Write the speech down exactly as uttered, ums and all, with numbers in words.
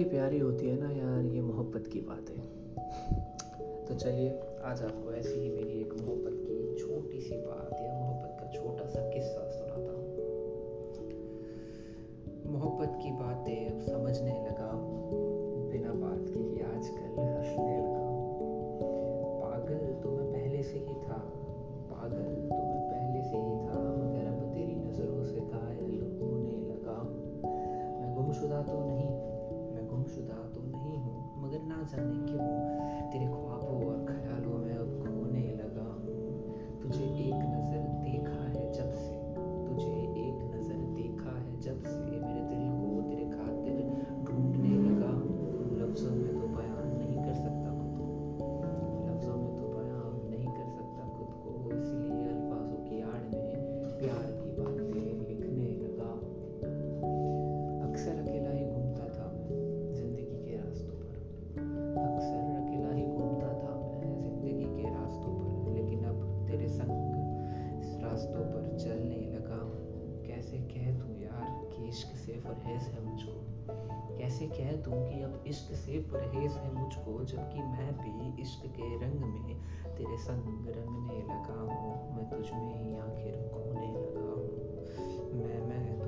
बड़ी प्यारी होती है ना यार, ये मोहब्बत की बात है। तो चलिए आज आपको ऐसी ही मेरी एक मोहब्बत की छोटी सी बात या मोहब्बत का छोटा सा किस्सा सुनाता हूँ। मोहब्बत की बातें अब समझने लगा बिना बात के ही, आजकल हंसने लगा। पागल तो मैं पहले से ही था, पागल तो मैं पहले से ही था, मगर अब तेरी नजरों से घायल होने लगा। मैं गुमशुदा तो नहीं शुदा तो नहीं हूँ, मगर ना जाने क्यों तेरे ख्वाबों और ख्यालों में अब खोने लगा। तुझे एक नजर देखा है जब से, तुझे एक नजर देखा है जब से, मेरे दिल को तेरे खातिर ढूंढने लगा। लफ्जों में तो बयान नहीं कर सकता खुद को, लफ्जों में तो बयान नहीं कर सकता खुद को, इसलिए अल्फाजों की आड़ में प्यार की बातें लिखने लगा। अक्सर अकेला ही परहेज है मुझको, कैसे कह दूं कि अब इश्क से परहेज है मुझको, जबकि मैं भी इश्क के रंग में तेरे संग रंगने लगा हूँ। मैं तुझमें ही आखिर खोने लगा हूँ, मैं मैं